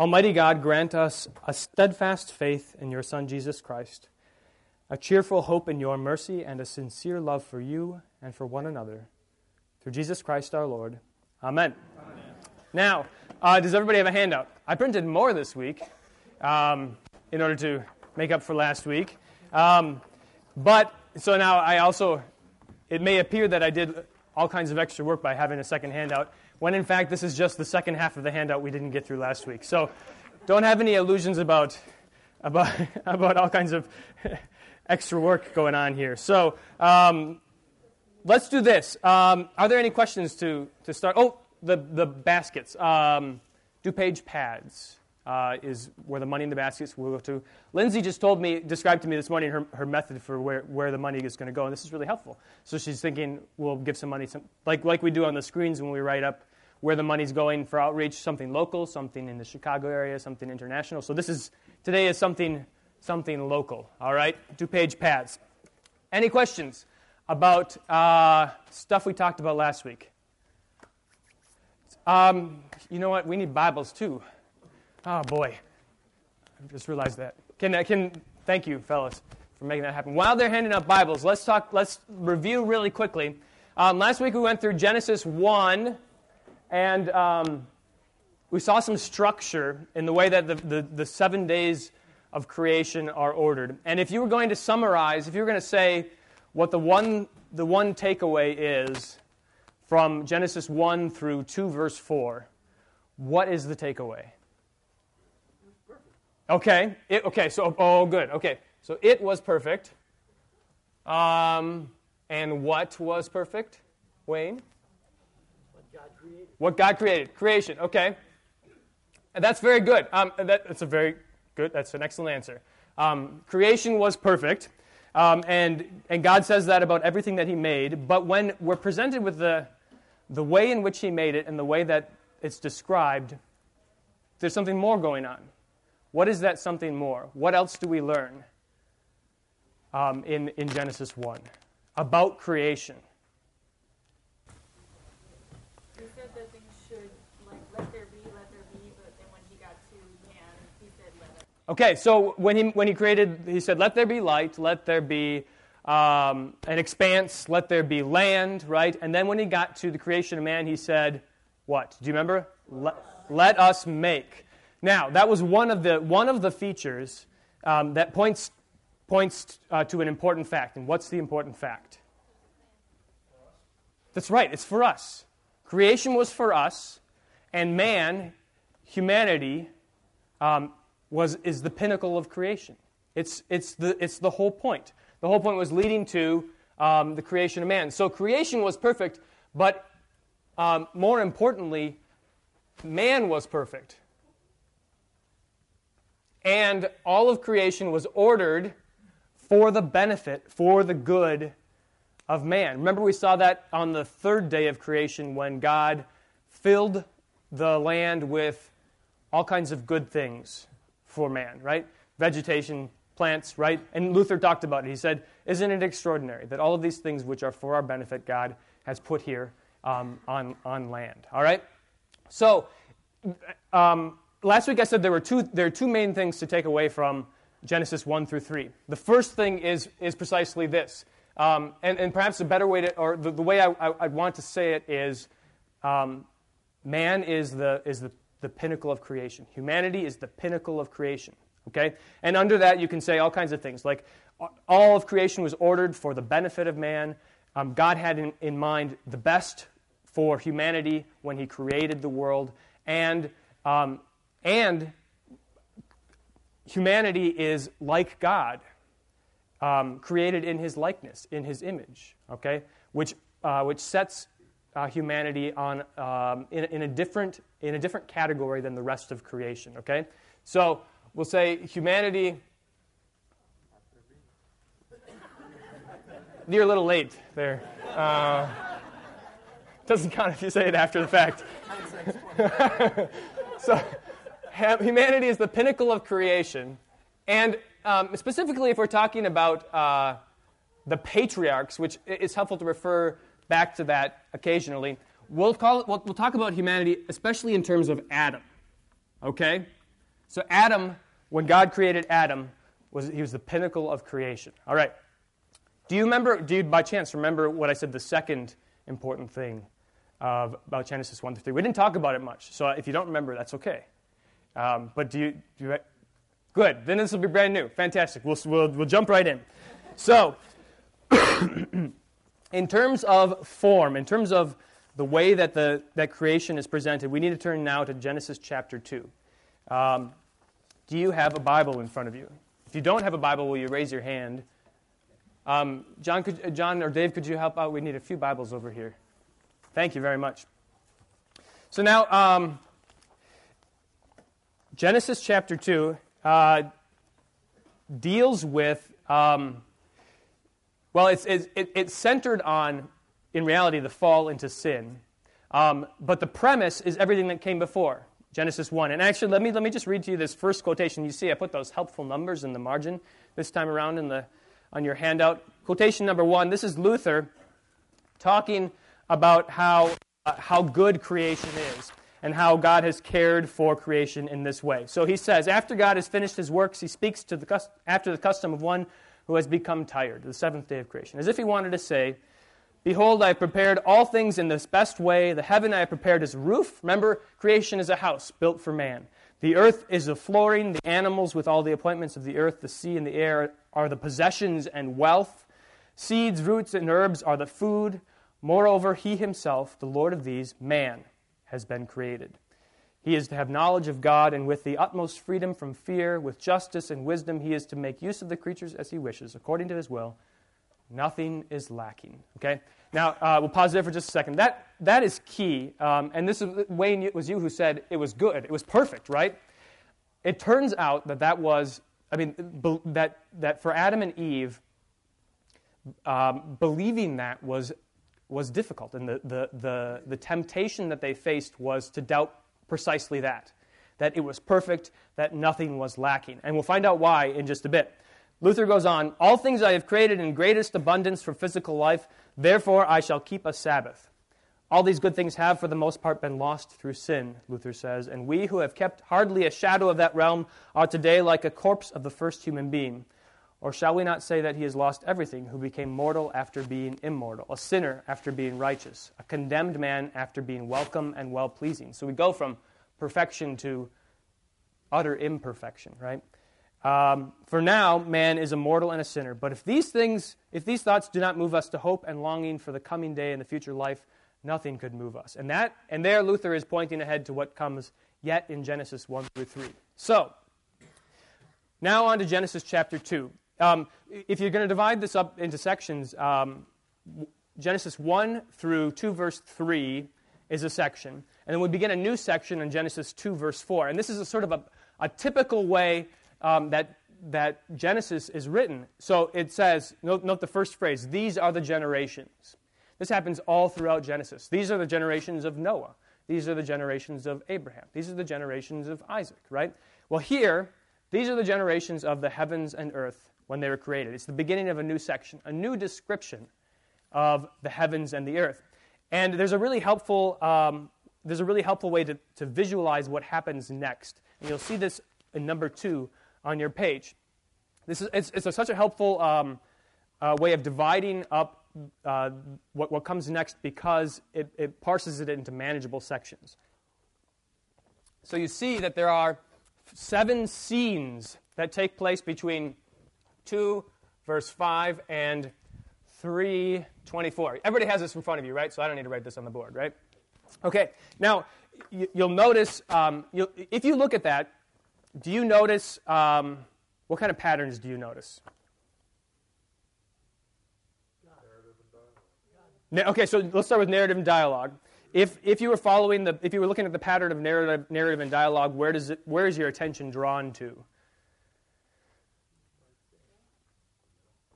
Almighty God, grant us a steadfast faith in your Son, Jesus Christ, a cheerful hope in your mercy, and a sincere love for you and for one another. Through Jesus Christ our Lord. Amen. Amen. Now, does everybody have a handout? I printed more this week in order to make up for last week. But, so now I also, it may appear that I did all kinds of extra work by having a second handout, when in fact this is just the second half of the handout we didn't get through last week. So don't have any illusions about all kinds of extra work going on here. So let's do this. Are there any questions to start? Oh, the baskets. DuPage pads is where the money in the baskets will go to. Lindsay just described to me this morning her method for where the money is going to go, and this is really helpful. So she's thinking we'll give some money, like we do on the screens when we write up where the money's going for outreach, something local, something in the Chicago area, something international. So this is today is something local. All right, DuPage pads. Any questions about stuff we talked about last week? You know what? We need Bibles too. Oh boy, I just realized that. Thank you, fellas, for making that happen. While they're handing out Bibles, let's review really quickly. Last week we went through Genesis 1, and we saw some structure in the way that the 7 days of creation are ordered. And if you were going to summarize, if you were going to say what the one takeaway is from Genesis 1 through 2, verse 4, what is the takeaway? Okay. Good. Okay. So it was perfect. And what was perfect? Wayne? What God created. Creation. Okay. And that's very good. That's an excellent answer. Creation was perfect. And God says that about everything that he made. But when we're presented with the way in which he made it and the way that it's described, there's something more going on. What is that something more? What else do we learn in Genesis 1 about creation? He said that things should, let there be, but then when he got to man, he said let there be. Okay, so when he created, he said, let there be light, let there be an expanse, let there be land, right? And then when he got to the creation of man, he said, what? Do you remember? Let us make. Now, that was one of the features that points to an important fact. And what's the important fact? That's right. It's for us. Creation was for us, and man, humanity, is the pinnacle of creation. It's the whole point. The whole point was leading to the creation of man. So creation was perfect, but more importantly, man was perfect. And all of creation was ordered for the benefit, for the good of man. Remember we saw that on the third day of creation when God filled the land with all kinds of good things for man, right? Vegetation, plants, right? And Luther talked about it. He said, isn't it extraordinary that all of these things which are for our benefit God has put here on land, all right? So, last week I said there are two main things to take away from Genesis 1 through 3. The first thing is precisely this. And perhaps a better way to, or the way I'd want to say it is, man is the pinnacle of creation. Humanity is the pinnacle of creation. Okay? And under that you can say all kinds of things. Like all of creation was ordered for the benefit of man. God had in mind the best for humanity when he created the world. And humanity is like God, created in his likeness, in his image, okay? Which sets humanity on in a different category than the rest of creation, okay? So we'll say humanity. You're a little late there. Doesn't count if you say it after the fact. So humanity is the pinnacle of creation, and specifically if we're talking about the patriarchs, which it's helpful to refer back to that occasionally, we'll talk about humanity especially in terms of Adam, okay? So Adam, when God created Adam, he was the pinnacle of creation. All right. Do you by chance remember what I said the second important thing about Genesis 1-3? We didn't talk about it much, so if you don't remember, that's okay. But do you good, then this will be brand new. Fantastic. We'll jump right in. So, in terms of form, in terms of the way that that creation is presented, we need to turn now to Genesis chapter 2. Do you have a Bible in front of you? If you don't have a Bible, will you raise your hand? John or Dave, could you help out? We need a few Bibles over here. Thank you very much. So now, Genesis chapter 2 deals with, it's centered on, in reality, the fall into sin. But the premise is everything that came before, Genesis 1. And actually, let me just read to you this first quotation. You see, I put those helpful numbers in the margin this time around on your handout. Quotation number 1, this is Luther talking about how good creation is and how God has cared for creation in this way. So he says, after God has finished his works, he speaks after the custom of one who has become tired, the seventh day of creation, as if he wanted to say, "Behold, I have prepared all things in this best way. The heaven I have prepared is a roof." Remember, creation is a house built for man. "The earth is the flooring, the animals with all the appointments of the earth, the sea and the air are the possessions and wealth. Seeds, roots, and herbs are the food. Moreover, he himself, the Lord of these, man, has been created. He is to have knowledge of God, and with the utmost freedom from fear, with justice and wisdom, he is to make use of the creatures as he wishes, according to his will. Nothing is lacking." Okay? Now, we'll pause there for just a second. That is key. And this is, Wayne, it was you who said it was good. It was perfect, right? It turns out that was, that for Adam and Eve, believing that was difficult. And the temptation that they faced was to doubt precisely that it was perfect, that nothing was lacking. And we'll find out why in just a bit. Luther goes on, "All things I have created in greatest abundance for physical life, therefore I shall keep a Sabbath. All these good things have, for the most part, been lost through sin," Luther says, "and we who have kept hardly a shadow of that realm are today like a corpse of the first human being. Or shall we not say that he has lost everything, who became mortal after being immortal, a sinner after being righteous, a condemned man after being welcome and well-pleasing?" So we go from perfection to utter imperfection, right? "For now, man is a mortal and a sinner. But if these thoughts do not move us to hope and longing for the coming day and the future life, nothing could move us." And there Luther is pointing ahead to what comes yet in Genesis 1-3. So, now on to Genesis chapter 2. If you're going to divide this up into sections, Genesis 1-2, verse 3 is a section. And then we begin a new section in Genesis 2:4. And this is a sort of a typical way that Genesis is written. So it says, note the first phrase, "These are the generations." This happens all throughout Genesis. These are the generations of Noah. These are the generations of Abraham. These are the generations of Isaac, right? Well, here, these are the generations of the heavens and earth when they were created. It's the beginning of a new section, a new description of the heavens and the earth. And there's a really helpful, way to visualize what happens next. And you'll see this in number 2 on your page. This is such a helpful way of dividing up what comes next, because it parses it into manageable sections. So you see that there are 7 scenes that take place between 2:5 and 3:24. Everybody has this in front of you, right? So I don't need to write this on the board, right? Okay. Now you'll notice if you look at that. Do you notice, what kind of patterns do you notice? Okay, so let's start with narrative and dialogue. If you were if you were looking at the pattern of narrative and dialogue, where is your attention drawn to?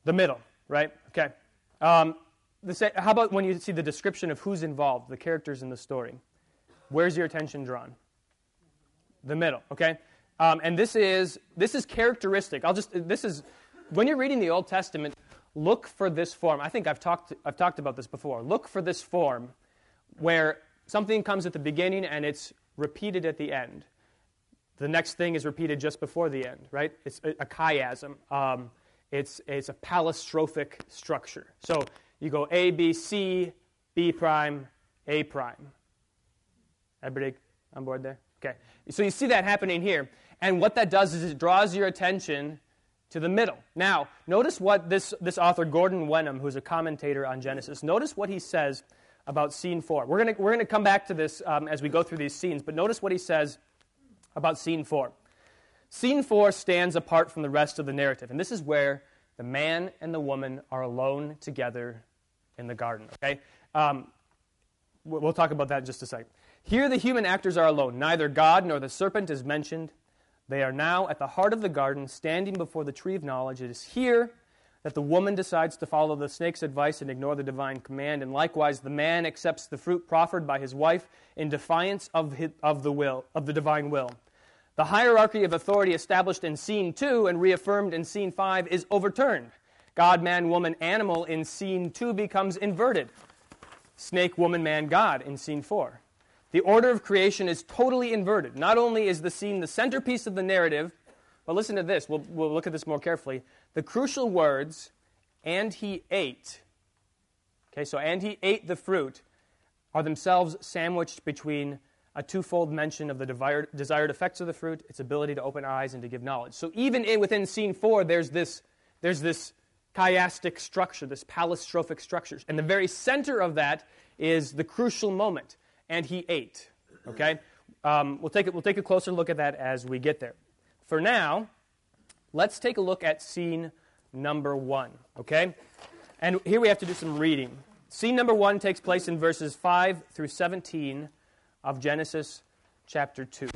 The middle, right? Okay. How about when you see the description of who's involved, the characters in the story? Where's your attention drawn? The middle, okay? And this is characteristic. When you're reading the Old Testament, look for this form. I think I've talked about this before. Look for this form where something comes at the beginning and it's repeated at the end. The next thing is repeated just before the end, right? It's a chiasm. It's a palistrophic structure. So you go A, B, C, B prime, A prime. Everybody on board there? Okay. So you see that happening here. And what that does is it draws your attention to the middle. Now, notice what this author, Gordon Wenham, who's a commentator on Genesis, notice what he says about scene 4. We're going to come back to this as we go through these scenes, but notice what he says about scene 4. Scene 4 stands apart from the rest of the narrative, and this is where the man and the woman are alone together in the garden. Okay, we'll talk about that in just a second. Here the human actors are alone. Neither God nor the serpent is mentioned. They are now at the heart of the garden, standing before the tree of knowledge. It is here that the woman decides to follow the snake's advice and ignore the divine command, and likewise the man accepts the fruit proffered by his wife in defiance of the divine will. The hierarchy of authority established in Scene 2 and reaffirmed in Scene 5 is overturned. God, man, woman, animal in Scene 2 becomes inverted. Snake, woman, man, God in Scene 4. The order of creation is totally inverted. Not only is the scene the centerpiece of the narrative, but listen to this. We'll look at this more carefully. The crucial words, "and he ate," okay, so "and he ate the fruit," are themselves sandwiched between a twofold mention of the desired effects of the fruit, its ability to open eyes and to give knowledge. So even within Scene 4, there's this chiastic structure, this palistrophic structure. And the very center of that is the crucial moment, "and he ate," okay? We'll take a closer look at that as we get there. For now, let's take a look at scene number 1, okay? And here we have to do some reading. Scene number 1 takes place in verses 5 through 17 of Genesis chapter 2.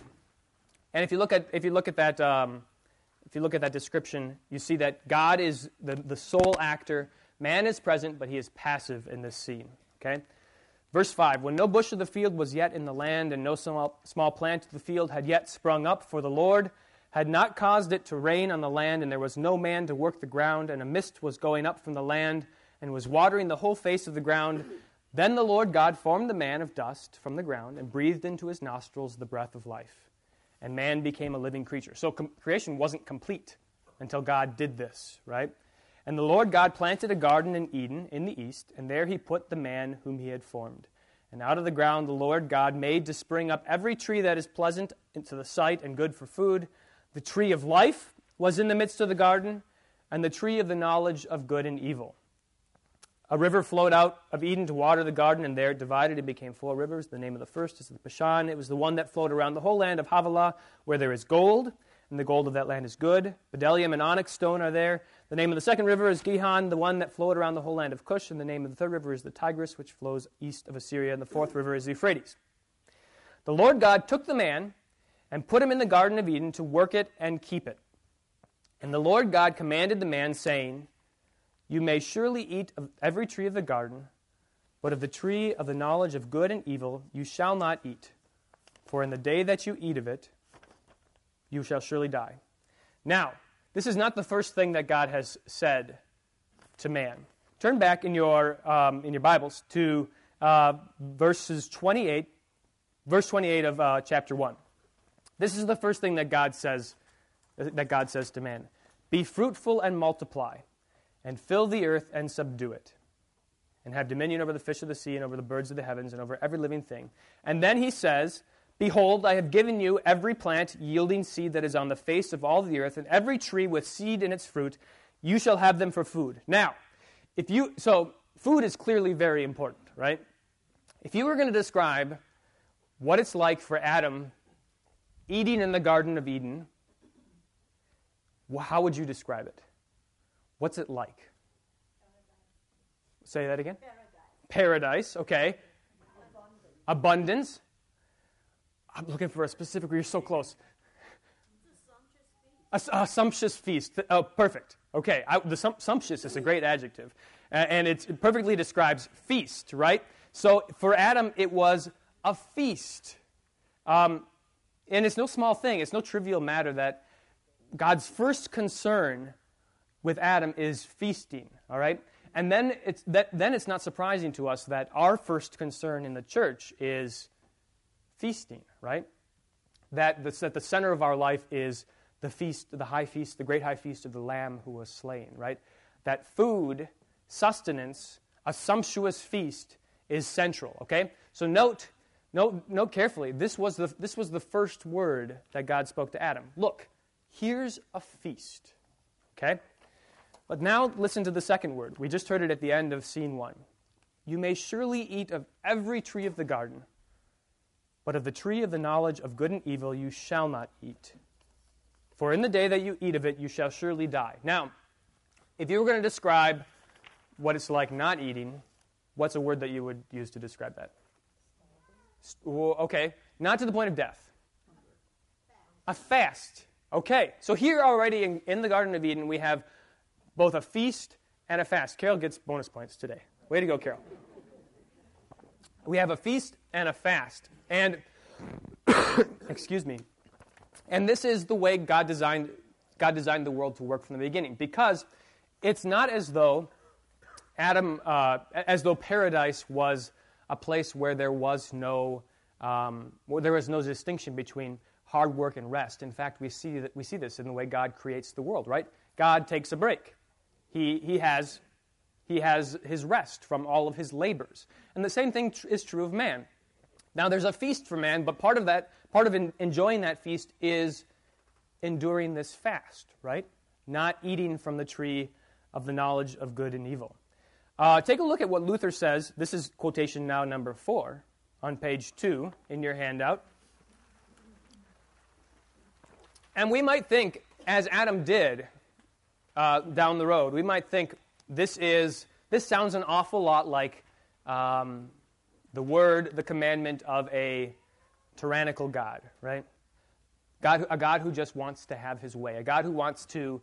And if you look at that description, you see that God is the sole actor. Man is present, but he is passive in this scene, okay? Verse 5, "When no bush of the field was yet in the land, and no small plant of the field had yet sprung up, for the Lord had not caused it to rain on the land, and there was no man to work the ground, and a mist was going up from the land, and was watering the whole face of the ground. Then the Lord God formed the man of dust from the ground, and breathed into his nostrils the breath of life. And man became a living creature." So creation wasn't complete until God did this, right? "And the Lord God planted a garden in Eden in the east, and there he put the man whom he had formed. And out of the ground the Lord God made to spring up every tree that is pleasant to the sight and good for food. The tree of life was in the midst of the garden, and the tree of the knowledge of good and evil. A river flowed out of Eden to water the garden, and there it divided and became four rivers. The name of the first is the Pishon. It was the one that flowed around the whole land of Havilah, where there is gold, and the gold of that land is good. Bdellium and onyx stone are there. The name of the second river is Gihon, the one that flowed around the whole land of Cush, and the name of the third river is the Tigris, which flows east of Assyria, and the fourth river is the Euphrates. The Lord God took the man and put him in the Garden of Eden to work it and keep it. And the Lord God commanded the man, saying, 'You may surely eat of every tree of the garden, but of the tree of the knowledge of good and evil you shall not eat, for in the day that you eat of it, you shall surely die.'" Now, this is not the first thing that God has said to man. Turn back in your Bibles to verse 28 of chapter 1. This is the first thing that God says to man. "Be fruitful and multiply, and fill the earth and subdue it, and have dominion over the fish of the sea and over the birds of the heavens and over every living thing." And then he says, "Behold, I have given you every plant yielding seed that is on the face of all the earth, and every tree with seed in its fruit. You shall have them for food." Now, food is clearly very important, right? If you were going to describe what it's like for Adam eating in the Garden of Eden, how would you describe it? What's it like? Paradise. Say that again? Paradise, okay. Abundance. I'm looking for a specific, you're so close. A sumptuous feast. Oh, perfect. Okay, sumptuous is a great adjective. And it perfectly describes feast, right? So for Adam, it was a feast. And it's no small thing. It's no trivial matter that God's first concern with Adam is feasting, all right? And then it's not surprising to us that our first concern in the church is feasting, right? that the center of our life is the feast, the high feast, the great high feast of the Lamb who was slain, right? That food, sustenance, a sumptuous feast is central, okay? So note carefully, this was the first word that God spoke to Adam. Look, here's a feast, okay? But now listen to the second word. We just heard it at the end of scene 1. You may surely eat of every tree of the garden, but of the tree of the knowledge of good and evil you shall not eat. For in the day that you eat of it, you shall surely die. Now, if you were going to describe what it's like not eating, what's a word that you would use to describe that? Okay, not to the point of death. A fast. Okay, so here already in the Garden of Eden, we have both a feast and a fast. Carol gets bonus points today. Way to go, Carol. We have a feast and a fast. And, excuse me, and this is the way God designed the world to work from the beginning, because it's not as though paradise was a place where there was no distinction between hard work and rest. In fact, we see this in the way God creates the world, right? God takes a break. He has his rest from all of his labors. And the same thing is true of man. Now, there's a feast for man, but part of enjoying that feast is enduring this fast, right? Not eating from the tree of the knowledge of good and evil. Take a look at what Luther says. This is quotation now number 4 on page 2 in your handout. And we might think, as Adam did down the road, we might think, this sounds an awful lot like the commandment of a tyrannical God, right? A God who just wants to have his way, a God who wants to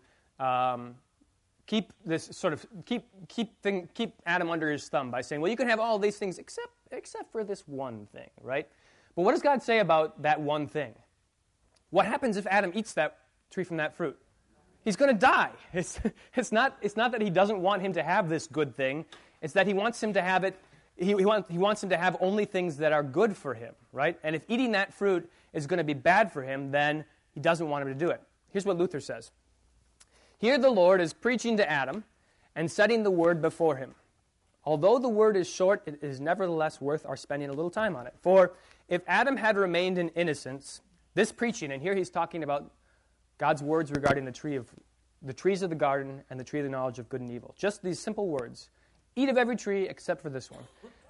keep Adam under his thumb by saying, well, you can have all these things except for this one thing, right? But what does God say about that one thing? What happens if Adam eats that tree from that fruit? He's going to die. It's not that he doesn't want him to have this good thing. It's that he wants him to have it. He wants him to have only things that are good for him, right? And if eating that fruit is going to be bad for him, then he doesn't want him to do it. Here's what Luther says. Here the Lord is preaching to Adam and setting the word before him. Although the word is short, it is nevertheless worth our spending a little time on it. For if Adam had remained in innocence, this preaching, and here he's talking about God's words regarding the trees of the garden and the tree of the knowledge of good and evil. Just these simple words. Eat of every tree except for this one.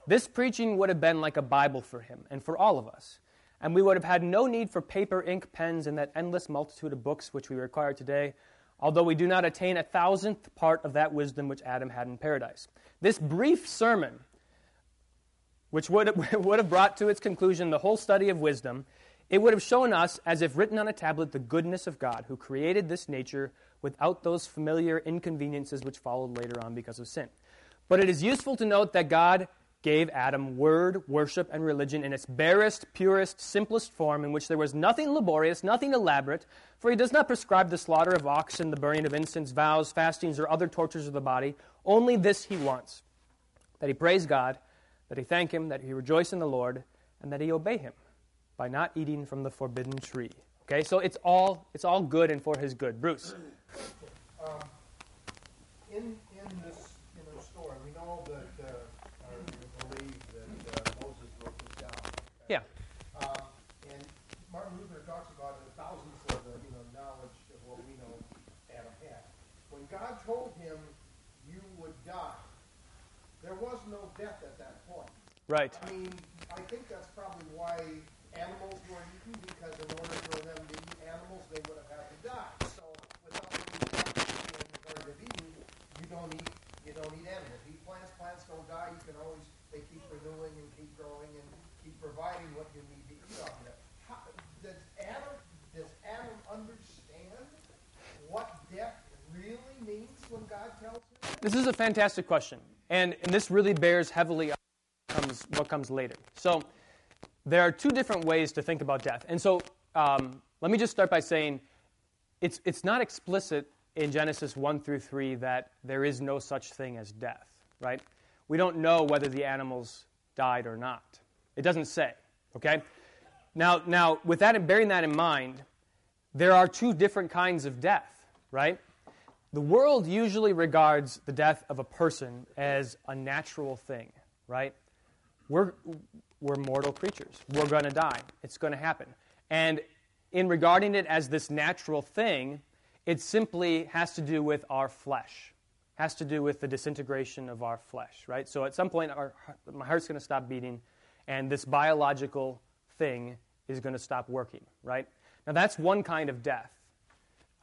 This preaching would have been like a Bible for him and for all of us. And we would have had no need for paper, ink, pens, and that endless multitude of books which we require today, although we do not attain 1,000th part of that wisdom which Adam had in paradise. This brief sermon, which would have brought to its conclusion the whole study of wisdom, it would have shown us, as if written on a tablet, the goodness of God, who created this nature without those familiar inconveniences which followed later on because of sin. But it is useful to note that God gave Adam word, worship, and religion in its barest, purest, simplest form, in which there was nothing laborious, nothing elaborate, for he does not prescribe the slaughter of oxen, the burning of incense, vows, fastings, or other tortures of the body. Only this he wants, that he praise God, that he thank him, that he rejoice in the Lord, and that he obey him by not eating from the forbidden tree. Okay, so it's all good and for his good. Bruce. In this story, we know that we believe that Moses wrote this down. Okay? Yeah. And Martin Luther talks about the thousands of the knowledge of what we know Adam had. When God told him you would die, there was no death at that point. Right. I mean, I think that's probably why animals were eaten, because in order for them to eat animals, they would have had to die. So without in the Garden of Eden, you don't eat animals. You eat plants. Plants don't die. You can always, they keep renewing and keep growing and keep providing what you need to eat off of it. Does Adam understand what death really means when God tells him? This is a fantastic question, and this really bears heavily on what comes later. So there are two different ways to think about death. And so let me just start by saying it's not explicit in Genesis 1-3 that there is no such thing as death, right? We don't know whether the animals died or not. It doesn't say, okay? Now, with that and bearing that in mind, there are two different kinds of death, right? The world usually regards the death of a person as a natural thing, right? We're mortal creatures. We're going to die. It's going to happen. And in regarding it as this natural thing, it simply has to do with our flesh, has to do with the disintegration of our flesh, right? So at some point, my heart's going to stop beating, and this biological thing is going to stop working, right? Now, that's one kind of death.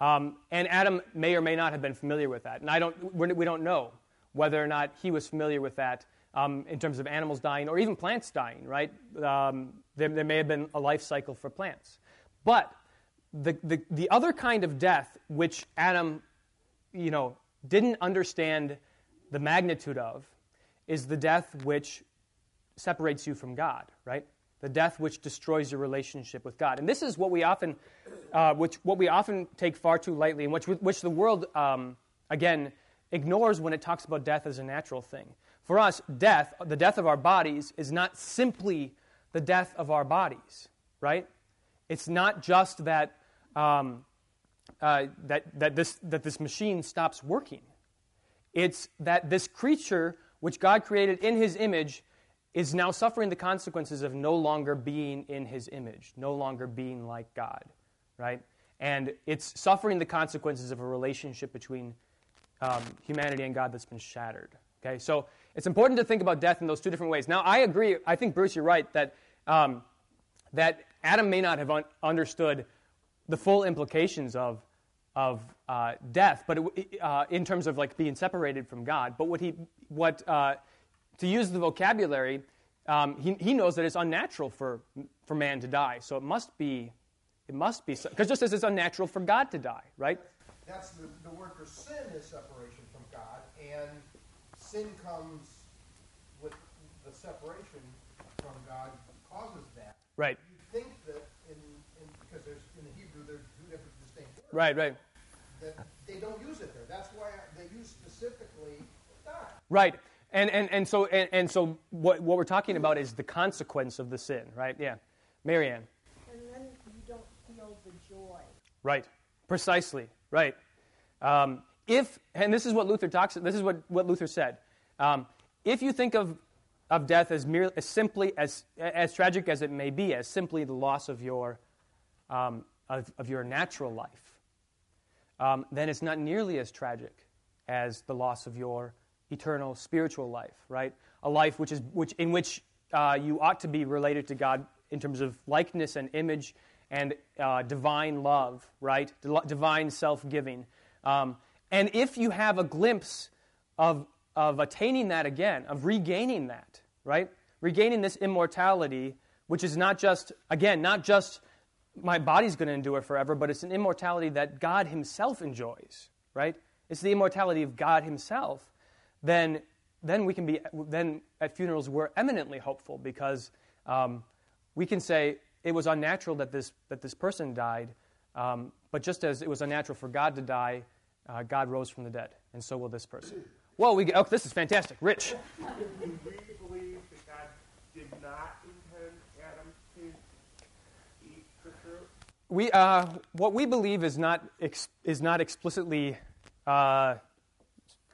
And Adam may or may not have been familiar with that. And we don't know whether or not he was familiar with that in terms of animals dying or even plants dying, right? There may have been a life cycle for plants. But the other kind of death, which Adam, didn't understand the magnitude of, is the death which separates you from God, right? The death which destroys your relationship with God, and this is what we often, take far too lightly, and which the world again ignores when it talks about death as a natural thing. For us, death, the death of our bodies, is not simply the death of our bodies, right? It's not just that this machine stops working. It's that this creature which God created in His image is now suffering the consequences of no longer being in His image, no longer being like God, right? And it's suffering the consequences of a relationship between humanity and God that's been shattered, okay? So it's important to think about death in those two different ways. Now, I agree. I think, Bruce, you're right, that Adam may not have understood the full implications of death, but in terms of, like, being separated from God. But to use the vocabulary, he knows that it's unnatural for man to die. So it must be, because just as it's unnatural for God to die, right? That's the word for sin is separation from God, and sin comes with the separation from God causes that. Right. You think that because there's in the Hebrew there's two different distinct words. Right. That they don't use it there. That's why they use specifically God. Right. And so what we're talking about is the consequence of the sin, right? Yeah. Marianne. And then you don't feel the joy. Right. Precisely. Right. This is what Luther talks. This is what Luther said. If you think of death as tragic as it may be, as simply the loss of your natural life, then it's not nearly as tragic as the loss of your eternal spiritual life, right? A life in which you ought to be related to God in terms of likeness and image and divine love, right? Divine self-giving. And if you have a glimpse of attaining that again, of regaining that, right? Regaining this immortality, which is not just my body's going to endure forever, but it's an immortality that God Himself enjoys, right? It's the immortality of God Himself. Then we can be. Then at funerals we're eminently hopeful because we can say it was unnatural that this person died, but just as it was unnatural for God to die, God rose from the dead, and so will this person. Well, this is fantastic, Rich. Do we believe that God did not intend Adam to eat the fruit? What we believe is not explicitly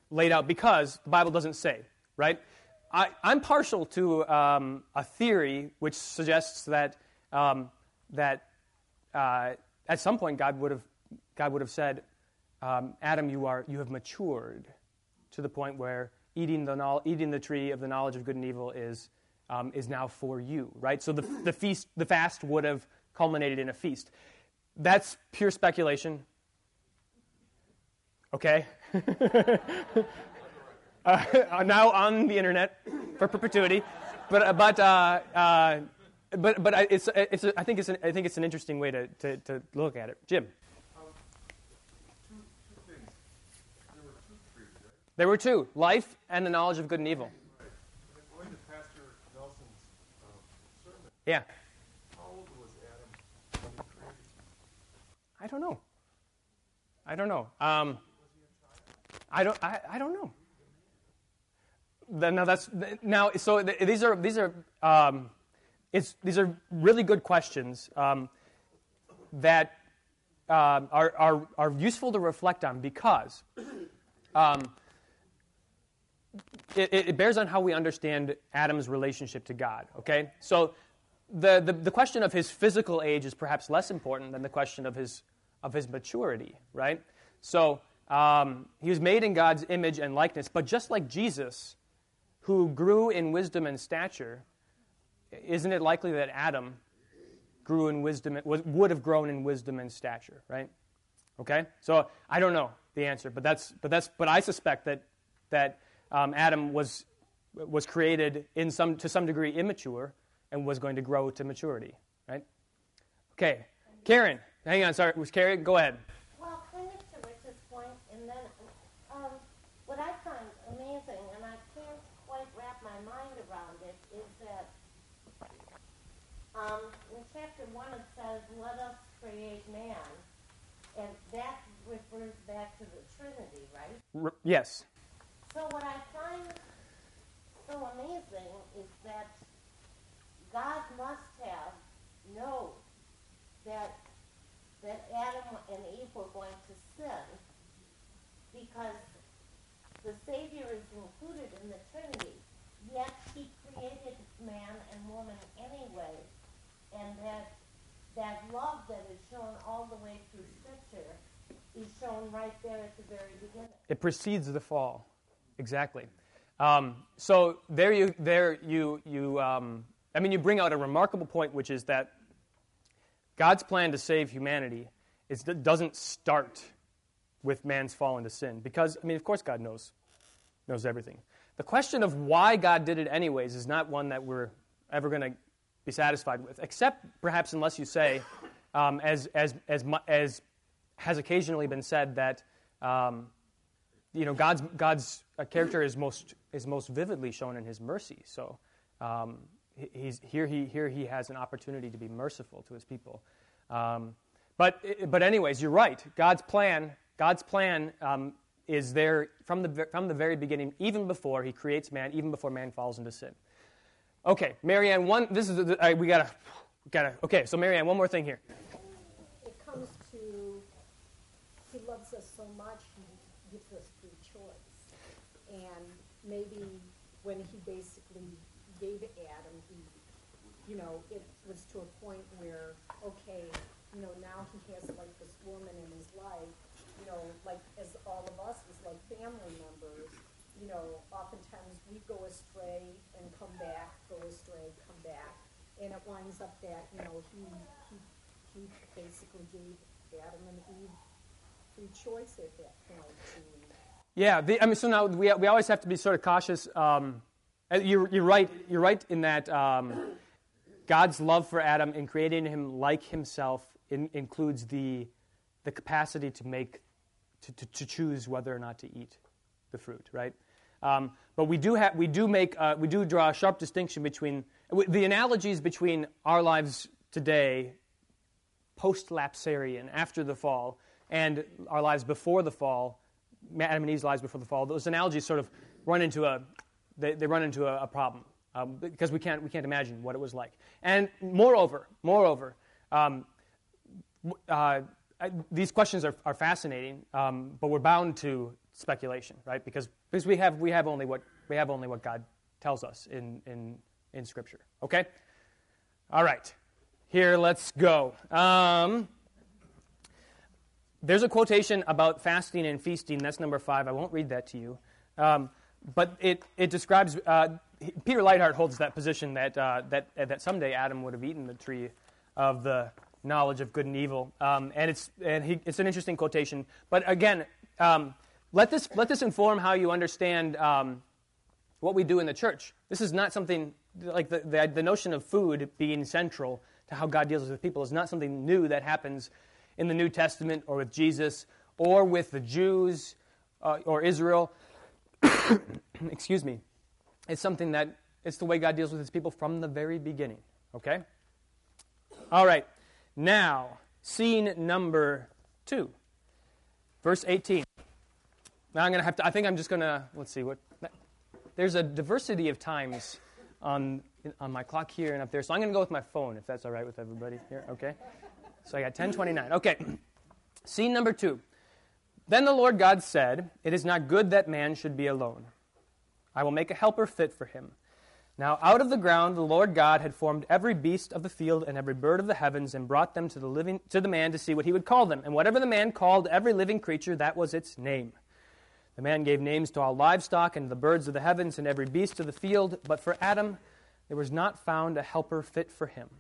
laid out because the Bible doesn't say, right? I'm partial to a theory which suggests that at some point God would have said, Adam, you have matured to the point where eating the tree of the knowledge of good and evil is now for you, right? So the fast would have culminated in a feast. That's pure speculation. Okay. Now on the internet for perpetuity, but I think it's an interesting way to look at it, Jim. Two things. There were two trees, right? There were two: life and the knowledge of good and evil. Right. Going to Pastor Nelson's sermon. Yeah. How old was Adam when he was created? I don't know. I don't know. Now these are these are really good questions that are useful to reflect on, because it bears on how we understand Adam's relationship to God. Okay, so the question of his physical age is perhaps less important than the question of his maturity, right? So he was made in God's image and likeness, but just like Jesus, who grew in wisdom and stature, isn't it likely that Adam grew in wisdom, would have grown in wisdom and stature, right? Okay, so I don't know the answer, but I suspect that Adam was created to some degree immature and was going to grow to maturity, right? Okay, Karen, hang on, sorry, was Karen? Go ahead. Well, kind of to Rich's point, and then what I find amazing, and I can't quite wrap my mind around it, is that in chapter 1 it says, "Let us create man," and that refers back to the Trinity, right? Yes. So what I find so amazing is that God must have known that Adam and Eve were going to sin, because the Savior is included in the Trinity, yet he created man and woman anyway, and that love that is shown all the way through Scripture is shown right there at the very beginning. It precedes the fall. Exactly. So you bring out a remarkable point, which is that God's plan to save humanity doesn't start with man's fall into sin, because, I mean, of course God knows everything. The question of why God did it anyways is not one that we're ever going to be satisfied with, except perhaps unless you say, as has occasionally been said, that God's character is most vividly shown in His mercy. So He has an opportunity to be merciful to His people. But anyways, you're right. God's plan is there from the very beginning, even before He creates man, even before man falls into sin. Okay, Marianne. Okay, so Marianne, one more thing here. It comes to He loves us so much, He gives us free choice, and maybe when He basically gave Adam Eve, it was to a point where, now he has like this woman in his life, like as all of us is like family members, oftentimes we go astray and come back, go astray, come back, and it winds up that, he basically gave Adam and Eve free choice at that point. Yeah, so now we always have to be sort of cautious. You're right in that God's love for Adam in creating him like Himself includes the capacity to choose whether or not to eat the fruit, right? But we do draw a sharp distinction between the analogies between our lives today, post-lapsarian, after the fall, and our lives before the fall, Adam and Eve's lives before the fall. Those analogies sort of run into a problem, because we can't imagine what it was like. And moreover, these questions are fascinating, but we're bound to speculation, right? Because we have only what God tells us in Scripture. Okay, all right, here let's go. There's a quotation about fasting and feasting. That's number 5. I won't read that to you. But it describes, Peter Leithart holds that position that someday Adam would have eaten the tree of the knowledge of good and evil, and it's an interesting quotation. But again, let this inform how you understand what we do in the church. This is not something like the notion of food being central to how God deals with people is not something new that happens in the New Testament or with Jesus or with the Jews or Israel. Excuse me. It's something that it's the way God deals with His people from the very beginning. Okay. All right. Now, scene number 2, verse 18. Now I'm gonna have to. I think I'm just gonna. There's a diversity of times on on my clock here and up there. So I'm going to go with my phone, if that's all right with everybody here. Okay. So I got 10:29. Okay. Scene number 2. Then the Lord God said, "It is not good that man should be alone. I will make a helper fit for him." Now out of the ground the Lord God had formed every beast of the field and every bird of the heavens and brought them to the man to see what he would call them. And whatever the man called every living creature, that was its name. The man gave names to all livestock and the birds of the heavens and every beast of the field, but for Adam there was not found a helper fit for him.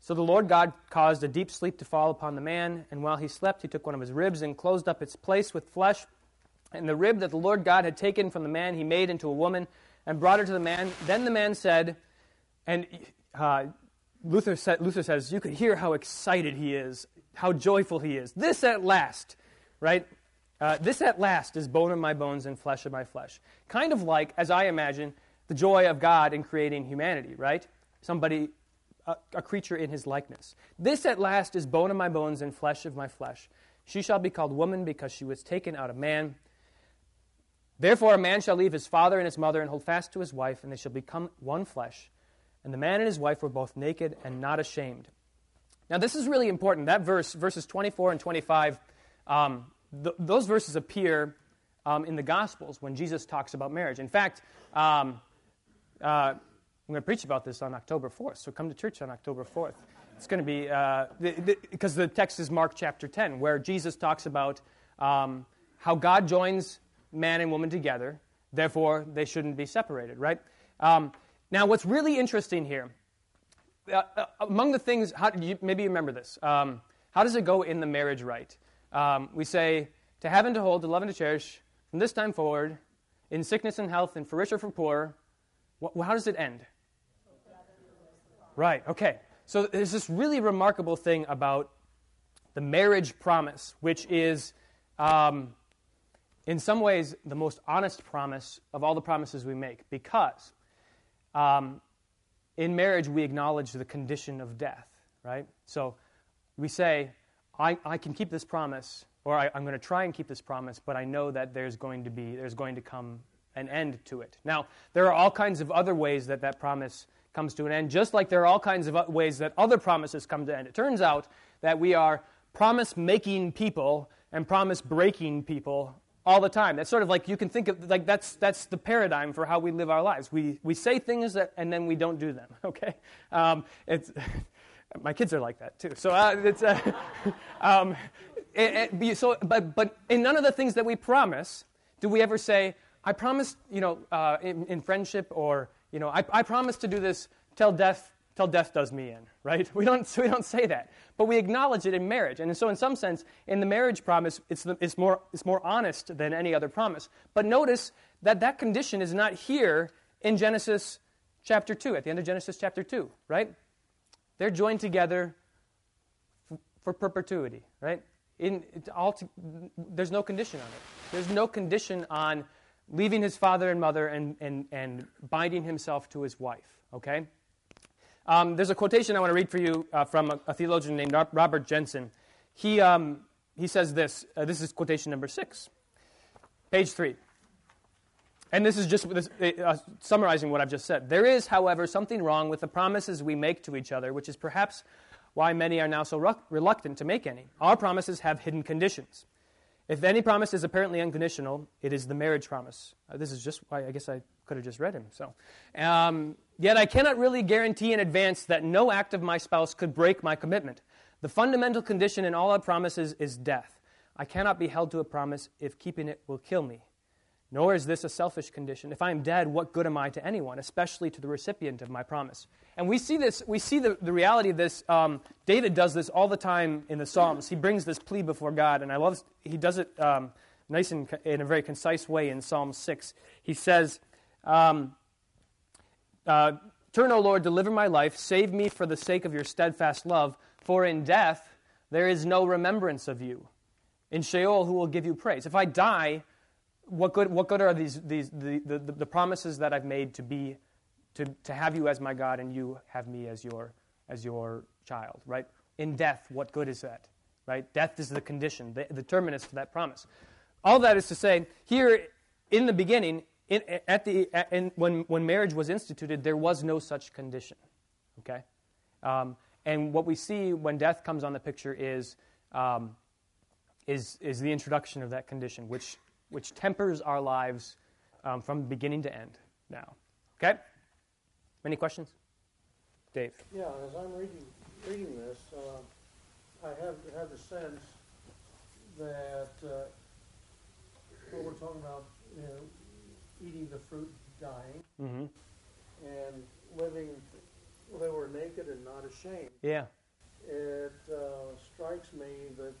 So the Lord God caused a deep sleep to fall upon the man, and while he slept he took one of his ribs and closed up its place with flesh. And the rib that the Lord God had taken from the man he made into a woman and brought her to the man. Then the man said, and Luther says, you could hear how excited he is, how joyful he is. This at last, right? This at last is bone of my bones and flesh of my flesh. Kind of like, as I imagine, the joy of God in creating humanity, right? Somebody, a creature in his likeness. This at last is bone of my bones and flesh of my flesh. She shall be called woman because she was taken out of man. Therefore a man shall leave his father and his mother and hold fast to his wife, and they shall become one flesh. And the man and his wife were both naked and not ashamed. Now this is really important. That verse, verses 24 and 25, those verses appear in the Gospels when Jesus talks about marriage. In fact, I'm going to preach about this on October 4th, so come to church on October 4th. It's going to be, because the text is Mark chapter 10, where Jesus talks about how God joins man and woman together, therefore they shouldn't be separated, right? Now, what's really interesting here, among the things, maybe you remember this, how does it go in the marriage rite? We say, to have and to hold, to love and to cherish, from this time forward, in sickness and health, in for rich or for poor. How does it end? Right, okay. So there's this really remarkable thing about the marriage promise, which is, in some ways, the most honest promise of all the promises we make, because in marriage we acknowledge the condition of death, right? So we say, I can keep this promise, or I'm going to try and keep this promise, but I know that there's going to come an end to it. Now, there are all kinds of other ways that promise comes to an end, just like there are all kinds of ways that other promises come to an end. It turns out that we are promise-making people and promise-breaking people all the time. That's sort of like, you can think of, like, that's the paradigm for how we live our lives. We say things and then we don't do them, okay? It's my kids are like that, too. So it's... But in none of the things that we promise do we ever say, I promise, in friendship, or I promise to do this till death does me in, right? We don't say that, but we acknowledge it in marriage, and so in some sense, in the marriage promise, it's more honest than any other promise. But notice that condition is not here in Genesis chapter 2, at the end of Genesis chapter 2, right? They're joined together for perpetuity, right? There's no condition on it. There's no condition on leaving his father and mother and binding himself to his wife, okay? There's a quotation I want to read for you from a theologian named Robert Jensen. He says this. This is quotation number 6, page 3. And this is just summarizing what I've just said. There is, however, something wrong with the promises we make to each other, which is perhaps why many are now so reluctant to make any. Our promises have hidden conditions. If any promise is apparently unconditional, it is the marriage promise. This is just, I guess I could have just read him. So, yet I cannot really guarantee in advance that no act of my spouse could break my commitment. The fundamental condition in all our promises is death. I cannot be held to a promise if keeping it will kill me. Nor is this a selfish condition. If I am dead, what good am I to anyone, especially to the recipient of my promise? And we see this. We see the reality of this. David does this all the time in the Psalms. He brings this plea before God, and I love. He does it nice and in a very concise way in Psalm 6. He says, "Turn, O Lord, deliver my life. Save me for the sake of your steadfast love. For in death there is no remembrance of you. In Sheol, who will give you praise? If I die, what good are the promises that I've made to have you as my God and you have me as your child, right? In death, what good is that, right? Death is the condition, the terminus for that promise. All that is to say, here in the beginning, when marriage was instituted, there was no such condition. Okay, and what we see when death comes on the picture is the introduction of that condition, which tempers our lives from beginning to end. Now, okay. Any questions, Dave? Yeah, as I'm reading this, I have the sense that what we're talking about, you know, eating the fruit, dying, mm-hmm. and living. They were naked and not ashamed. Yeah. It strikes me that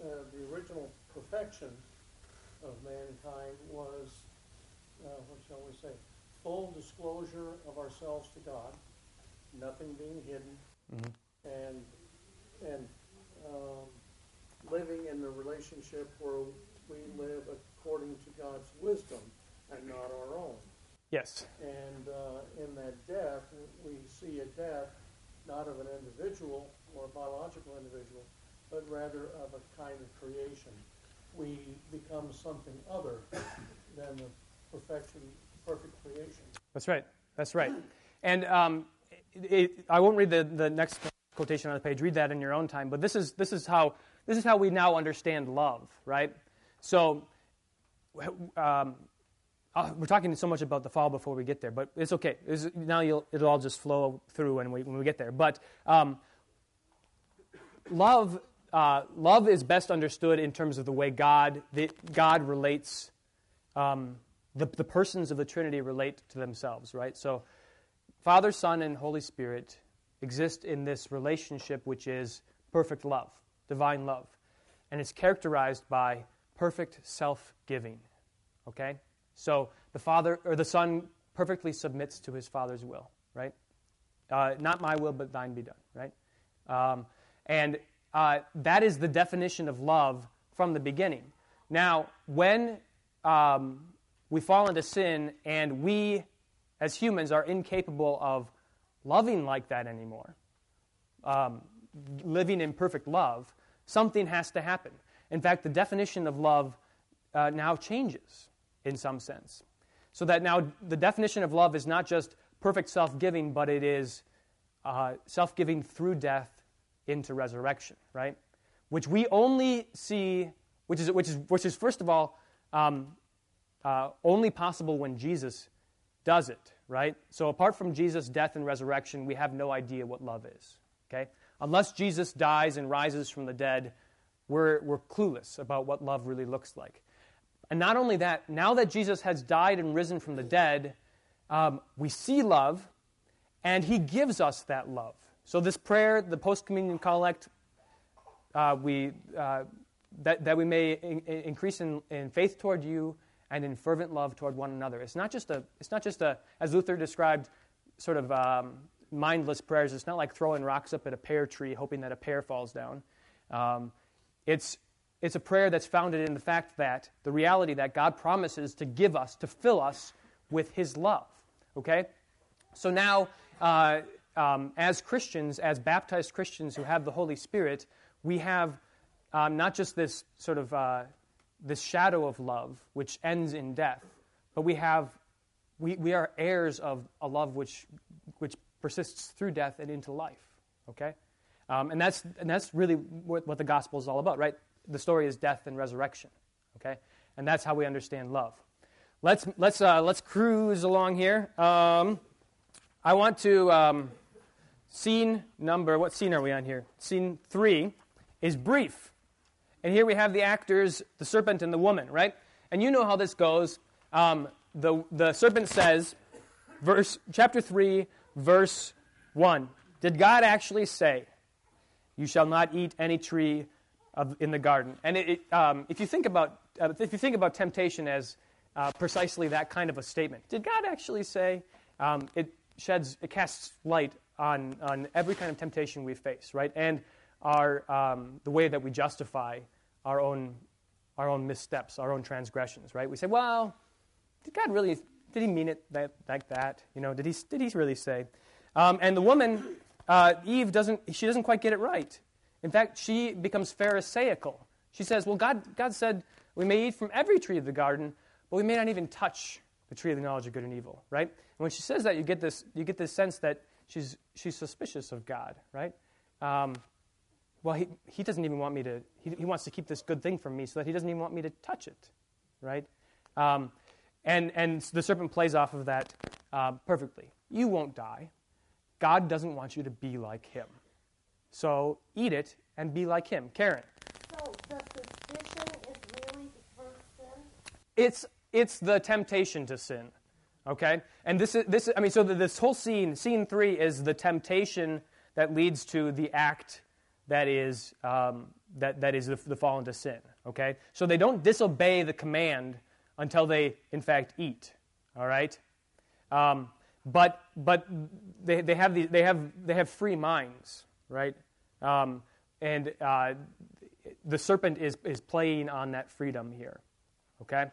the original perfection of mankind was, what shall we say, full disclosure of ourselves to God, nothing being hidden, mm-hmm. and living in the relationship where we live according to God's wisdom and not our own. Yes. And in that death, we see a death not of an individual or a biological individual, but rather of a kind of creation. We become something other than the perfect creation. That's right. That's right. And I won't read the next quotation on the page. Read that in your own time. But this is how we now understand love, right? So. We're talking so much about the fall before we get there, but it's okay. It'll all just flow through when we get there. But love is best understood in terms of the way God relates, the persons of the Trinity relate to themselves, right? So Father, Son, and Holy Spirit exist in this relationship, which is perfect love, divine love, and it's characterized by perfect self-giving, okay? So the Father or the Son perfectly submits to his Father's will, right? Not my will, but thine be done, right? And that is the definition of love from the beginning. Now, when we fall into sin and we, as humans, are incapable of loving like that anymore, living in perfect love, something has to happen. In fact, the definition of love now changes, in some sense. So that now the definition of love is not just perfect self-giving, but it is self-giving through death into resurrection, right? Which we only see, which is first of all, only possible when Jesus does it, right? So apart from Jesus' death and resurrection, we have no idea what love is, okay? Unless Jesus dies and rises from the dead, we're clueless about what love really looks like. And not only that, now that Jesus has died and risen from the dead, we see love, and he gives us that love. So this prayer, the post-communion collect, that we may increase in faith toward you and in fervent love toward one another. It's not just a, as Luther described, sort of mindless prayers. It's not like throwing rocks up at a pear tree, hoping that a pear falls down. It's a prayer that's founded in the fact that, the reality that God promises to give us, to fill us with his love, okay? So now, as Christians, as baptized Christians who have the Holy Spirit, we have not just this sort of, this shadow of love, which ends in death, but we are heirs of a love which persists through death and into life, okay? And that's really what the gospel is all about, right? The story is death and resurrection, okay? And that's how we understand love. Let's cruise along here. I want to what scene are we on here? Scene 3 is brief, and here we have the actors, the serpent and the woman, right? And you know how this goes. The serpent says, chapter 3, verse 1. Did God actually say, "You shall not eat any tree in the garden"? And if you think about temptation as precisely that kind of a statement, did God actually say? It casts light on every kind of temptation we face, right? And our the way that we justify our own missteps, our own transgressions, right? We say, well, did God really? Did he mean it like that? You know, did he really say? And the woman, Eve, doesn't quite get it right. In fact, she becomes pharisaical. She says, well, God said we may eat from every tree of the garden, but we may not even touch the tree of the knowledge of good and evil, right? And when she says that, you get this sense that she's suspicious of God, right? Well, he doesn't even want me to. He wants to keep this good thing from me, so that he doesn't even want me to touch it, right? And the serpent plays off of that perfectly. You won't die. God doesn't want you to be like him, so eat it and be like him. Karen. So the suspicion is really the first sin? It's the temptation to sin, okay? And this is I mean, so this whole scene 3 is the temptation that leads to the act that is the fall into sin, okay? So they don't disobey the command until they in fact eat, all right? But they have free minds, right? And the serpent is playing on that freedom here, okay?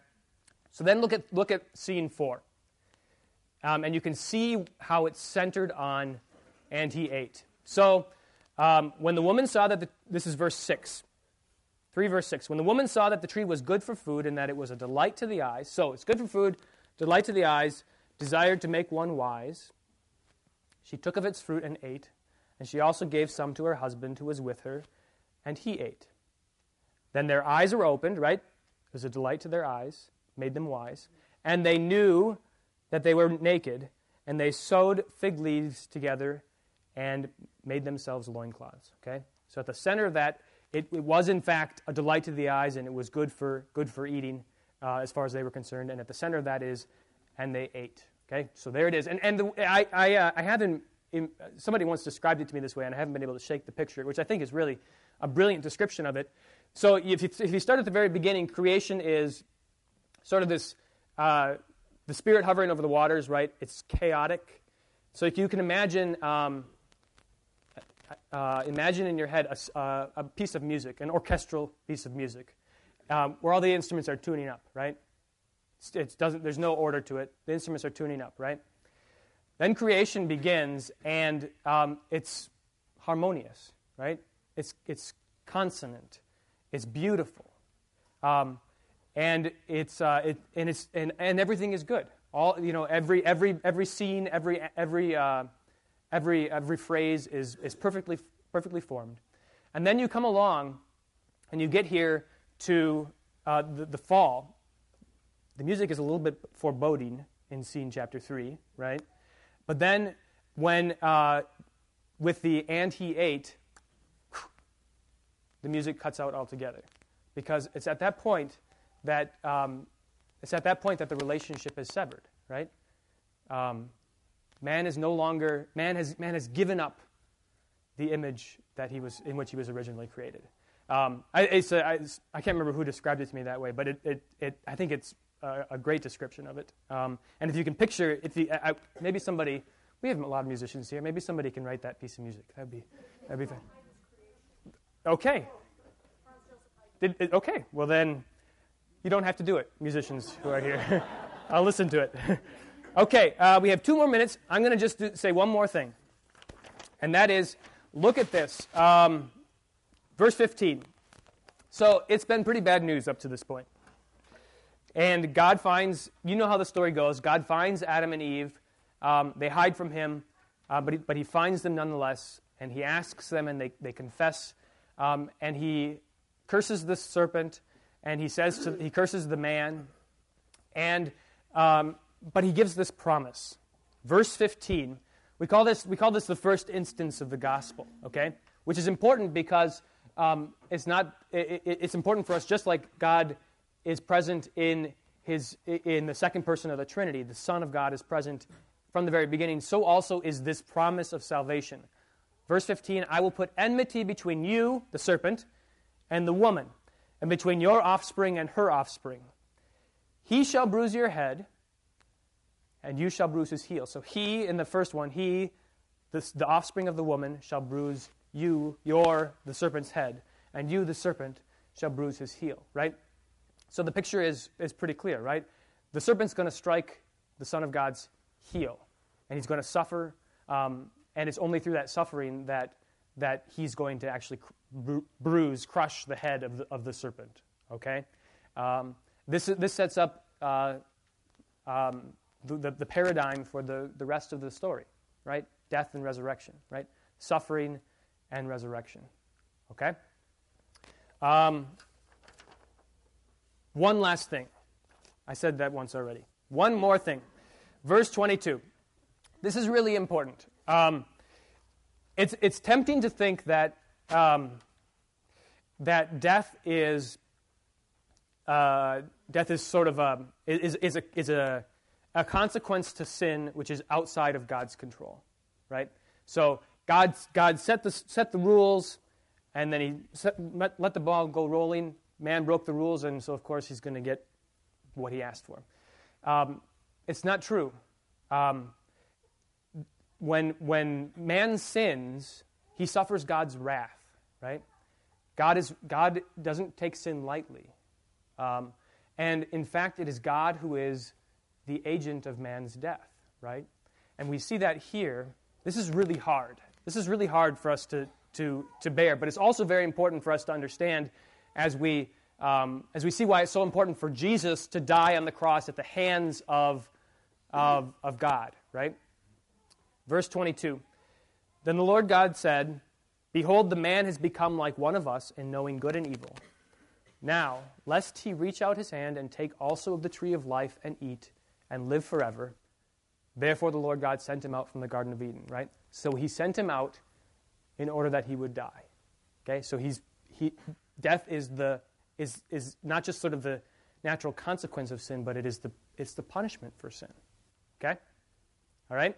So then look at scene 4, and you can see how it's centered on, and he ate. So when the woman saw that this is verse 6, when the woman saw that the tree was good for food and that it was a delight to the eyes, so it's good for food, delight to the eyes, desired to make one wise, she took of its fruit and ate, and she also gave some to her husband who was with her, and he ate. Then their eyes were opened, right? It was a delight to their eyes, made them wise, and they knew that they were naked, and they sewed fig leaves together and made themselves loincloths, okay? So at the center of that, it was in fact a delight to the eyes, and it was good for eating as far as they were concerned, and at the center of that is, and they ate, okay? So there it is. And I haven't, somebody once described it to me this way, and I haven't been able to shake the picture, which I think is really a brilliant description of it. So if you start at the very beginning, creation is sort of this, the Spirit hovering over the waters, right? It's chaotic. So if you can imagine, imagine in your head a piece of music, an orchestral piece of music, where all the instruments are tuning up, right? There's no order to it. The instruments are tuning up, right? Then creation begins, and it's harmonious, right? It's consonant, it's beautiful, and it's everything is good. All, you know, every scene, every phrase is perfectly formed, and then you come along, and you get here to the fall. The music is a little bit foreboding in scene chapter 3, right? But then when, with the and he ate, the music cuts out altogether, because it's at that point that the relationship is severed, right? Man has given up the image that he was in, which he was originally created. I can't remember who described it to me that way, but I think it's a great description of it, and if you can picture, maybe somebody, we have a lot of musicians here. Maybe somebody can write that piece of music. That'd be fun. Okay. Okay. Well, then, you don't have to do it, musicians who are here. I'll listen to it. Okay. We have 2 more minutes. I'm going to just say one more thing, and that is, look at this, verse 15. So it's been pretty bad news up to this point. And God finds, you know how the story goes, God finds Adam and Eve. They hide from him, but he finds them nonetheless, and he asks them, and they confess, and he curses the serpent, and he curses the man, and but he gives this promise. Verse 15, we call this the first instance of the gospel, okay? Which is important because it's important for us, just like God is present in the second person of the Trinity. The Son of God is present from the very beginning. So also is this promise of salvation. Verse 15, I will put enmity between you, the serpent, and the woman, and between your offspring and her offspring. He shall bruise your head, and you shall bruise his heel. So he, in the first one, the offspring of the woman, shall bruise the serpent's head, and you, the serpent, shall bruise his heel, right? So the picture is pretty clear, right? The serpent's going to strike the Son of God's heel, and he's going to suffer, and it's only through that suffering that he's going to actually crush the head of the serpent, okay? This sets up the paradigm for the rest of the story, right? Death and resurrection, right? Suffering and resurrection, okay? One last thing. I said that once already. One more thing. Verse 22. This is really important. It's tempting to think that that death is sort of a consequence to sin which is outside of God's control, right? So God set the rules, and then he let the ball go rolling. Man broke the rules, and so of course he's going to get what he asked for. It's not true. When man sins, he suffers God's wrath, right? God doesn't take sin lightly. And in fact, it is God who is the agent of man's death, right? And we see that here. This is really hard. This is really hard for us to bear, but it's also very important for us to understand as we see why it's so important for Jesus to die on the cross at the hands of God, right? Verse 22, then the Lord God said, "Behold, the man has become like one of us in knowing good and evil. Now, lest he reach out his hand and take also of the tree of life and eat and live forever, therefore the Lord God sent him out from the Garden of Eden," right? So he sent him out in order that he would die. Okay, so death is not just sort of the natural consequence of sin, but it's the punishment for sin. Okay, all right.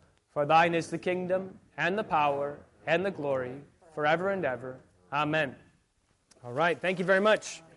For thine is the kingdom, and the power, and the glory, forever and ever. Amen. All right, thank you very much.